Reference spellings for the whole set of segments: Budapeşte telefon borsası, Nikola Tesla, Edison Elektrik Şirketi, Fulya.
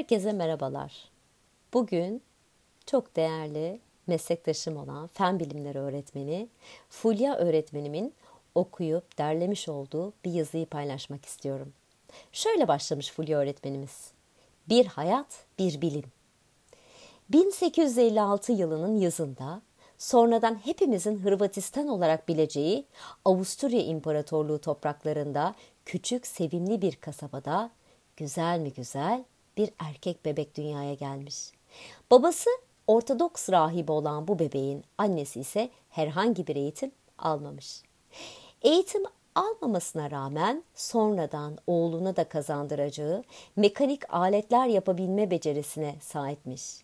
Herkese merhabalar. Bugün çok değerli meslektaşım olan fen bilimleri öğretmeni Fulya öğretmenimin okuyup derlemiş olduğu bir yazıyı paylaşmak istiyorum. Şöyle başlamış Fulya öğretmenimiz. Bir hayat, bir bilim. 1856 yılının yazında sonradan hepimizin Hırvatistan olarak bileceği Avusturya İmparatorluğu topraklarında küçük sevimli bir kasabada güzel mi güzel bir erkek bebek dünyaya gelmiş. Babası Ortodoks rahibi olan bu bebeğin annesi ise herhangi bir eğitim almamış. Eğitim almamasına rağmen sonradan oğluna da kazandıracağı mekanik aletler yapabilme becerisine sahipmiş.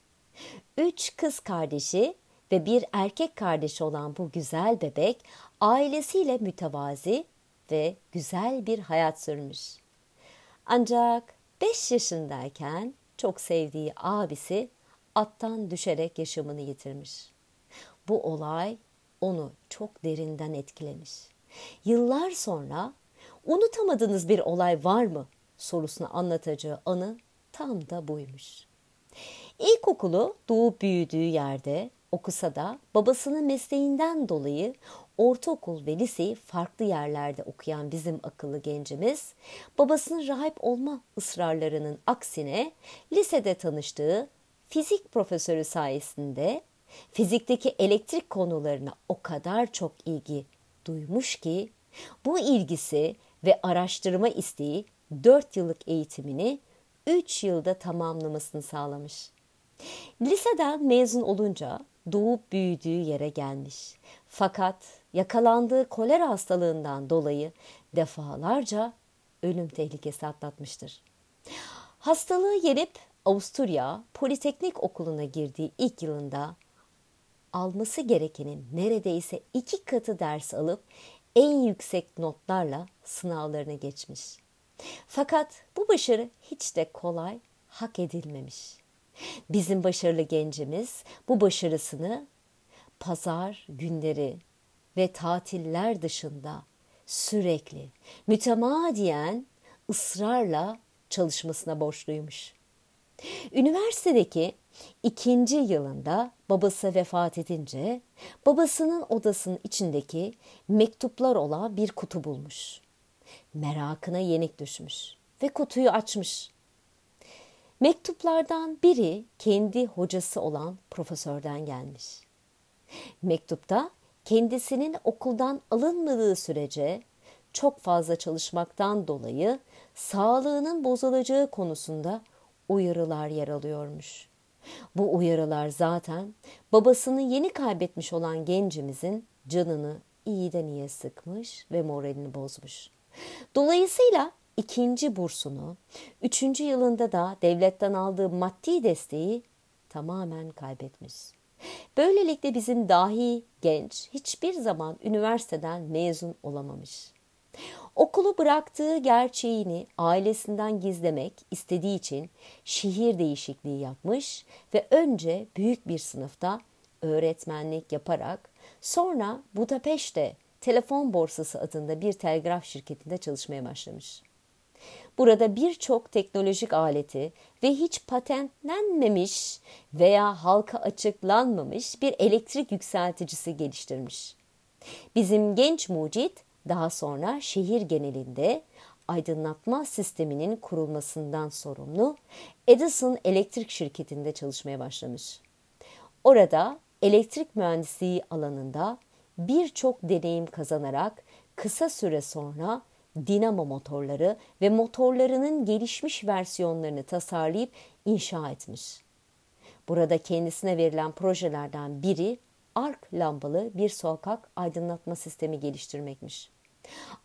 3 kız kardeşi ve bir erkek kardeşi olan bu güzel bebek ailesiyle mütevazi ve güzel bir hayat sürmüş. Ancak 5 yaşındayken çok sevdiği abisi attan düşerek yaşamını yitirmiş. Bu olay onu çok derinden etkilemiş. Yıllar sonra unutamadığınız bir olay var mı sorusunu anlatacağı anı tam da buymuş. İlkokulu doğup büyüdüğü yerde okusa da babasının mesleğinden dolayı ortaokul ve liseyi farklı yerlerde okuyan bizim akıllı gencimiz, babasının rahip olma ısrarlarının aksine lisede tanıştığı fizik profesörü sayesinde fizikteki elektrik konularına o kadar çok ilgi duymuş ki bu ilgisi ve araştırma isteği 4 yıllık eğitimini 3 yılda tamamlamasını sağlamış. Liseden mezun olunca doğup büyüdüğü yere gelmiş. Fakat yakalandığı kolera hastalığından dolayı defalarca ölüm tehlikesi atlatmıştır. Hastalığı yenip Avusturya Politeknik Okulu'na girdiği ilk yılında alması gerekenin neredeyse 2 katı ders alıp en yüksek notlarla sınavlarını geçmiş. Fakat bu başarı hiç de kolay hak edilmemiş. Bizim başarılı gencimiz bu başarısını pazar günleri ve tatiller dışında sürekli mütemadiyen ısrarla çalışmasına borçluymuş. Üniversitedeki 2. yılında babası vefat edince babasının odasının içindeki mektuplar olan bir kutu bulmuş. Merakına yenik düşmüş ve kutuyu açmış. Mektuplardan biri kendi hocası olan profesörden gelmiş. Mektupta kendisinin okuldan alınmadığı sürece çok fazla çalışmaktan dolayı sağlığının bozulacağı konusunda uyarılar yer alıyormuş. Bu uyarılar zaten babasını yeni kaybetmiş olan gencimizin canını iyiden iyiye sıkmış ve moralini bozmuş. Dolayısıyla 2. bursunu, 3. yılında da devletten aldığı maddi desteği tamamen kaybetmiş. Böylelikle bizim dahi genç hiçbir zaman üniversiteden mezun olamamış. Okulu bıraktığı gerçeğini ailesinden gizlemek istediği için şehir değişikliği yapmış ve önce büyük bir sınıfta öğretmenlik yaparak sonra Budapeşte telefon borsası adında bir telgraf şirketinde çalışmaya başlamış. Burada birçok teknolojik aleti ve hiç patentlenmemiş veya halka açıklanmamış bir elektrik yükselticisi geliştirmiş. Bizim genç mucit daha sonra şehir genelinde aydınlatma sisteminin kurulmasından sorumlu Edison Elektrik Şirketi'nde çalışmaya başlamış. Orada elektrik mühendisliği alanında birçok deneyim kazanarak kısa süre sonra dinamo motorları ve motorlarının gelişmiş versiyonlarını tasarlayıp inşa etmiş. Burada kendisine verilen projelerden biri ark lambalı bir sokak aydınlatma sistemi geliştirmekmiş.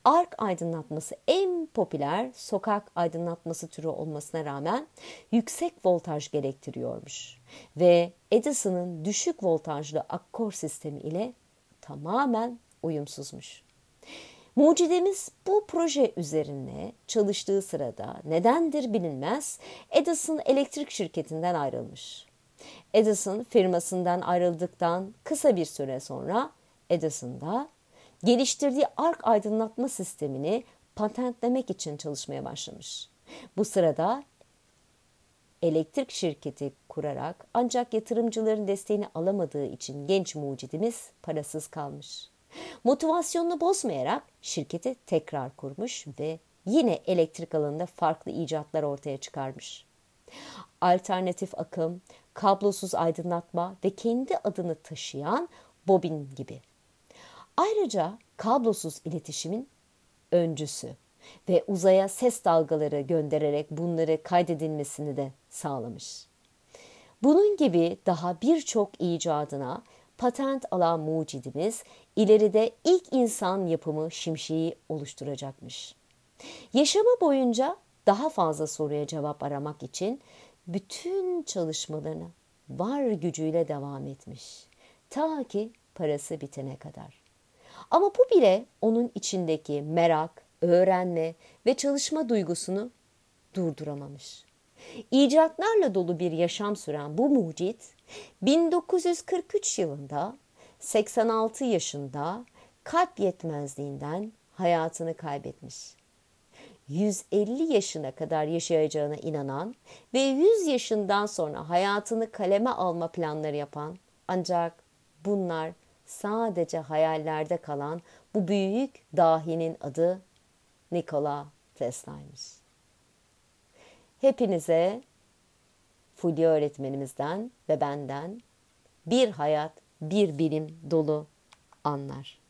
Ark aydınlatması en popüler sokak aydınlatması türü olmasına rağmen yüksek voltaj gerektiriyormuş ve Edison'ın düşük voltajlı akkor sistemi ile tamamen uyumsuzmuş. Mucidimiz bu proje üzerine çalıştığı sırada nedendir bilinmez Edison Elektrik Şirketi'nden ayrılmış. Edison firmasından ayrıldıktan kısa bir süre sonra Edison'da geliştirdiği ark aydınlatma sistemini patentlemek için çalışmaya başlamış. Bu sırada Elektrik Şirketi kurarak ancak yatırımcıların desteğini alamadığı için genç mucidimiz parasız kalmış. Motivasyonunu bozmayarak şirketi tekrar kurmuş ve yine elektrik alanında farklı icatlar ortaya çıkarmış. Alternatif akım, kablosuz aydınlatma ve kendi adını taşıyan bobin gibi. Ayrıca kablosuz iletişimin öncüsü ve uzaya ses dalgaları göndererek bunları kaydedilmesini de sağlamış. Bunun gibi daha birçok icadına patent alan mucidimiz ileride ilk insan yapımı şimşeği oluşturacakmış. Yaşamı boyunca daha fazla soruya cevap aramak için bütün çalışmalarına var gücüyle devam etmiş. Ta ki parası bitene kadar. Ama bu bile onun içindeki merak, öğrenme ve çalışma duygusunu durduramamış. İcatlarla dolu bir yaşam süren bu mucit, 1943 yılında 86 yaşında kalp yetmezliğinden hayatını kaybetmiş. 150 yaşına kadar yaşayacağına inanan ve 100 yaşından sonra hayatını kaleme alma planları yapan, ancak bunlar sadece hayallerde kalan bu büyük dahinin adı Nikola Tesla'ymış. Hepinize Fulya öğretmenimizden ve benden bir hayat, bir bilim dolu anlar.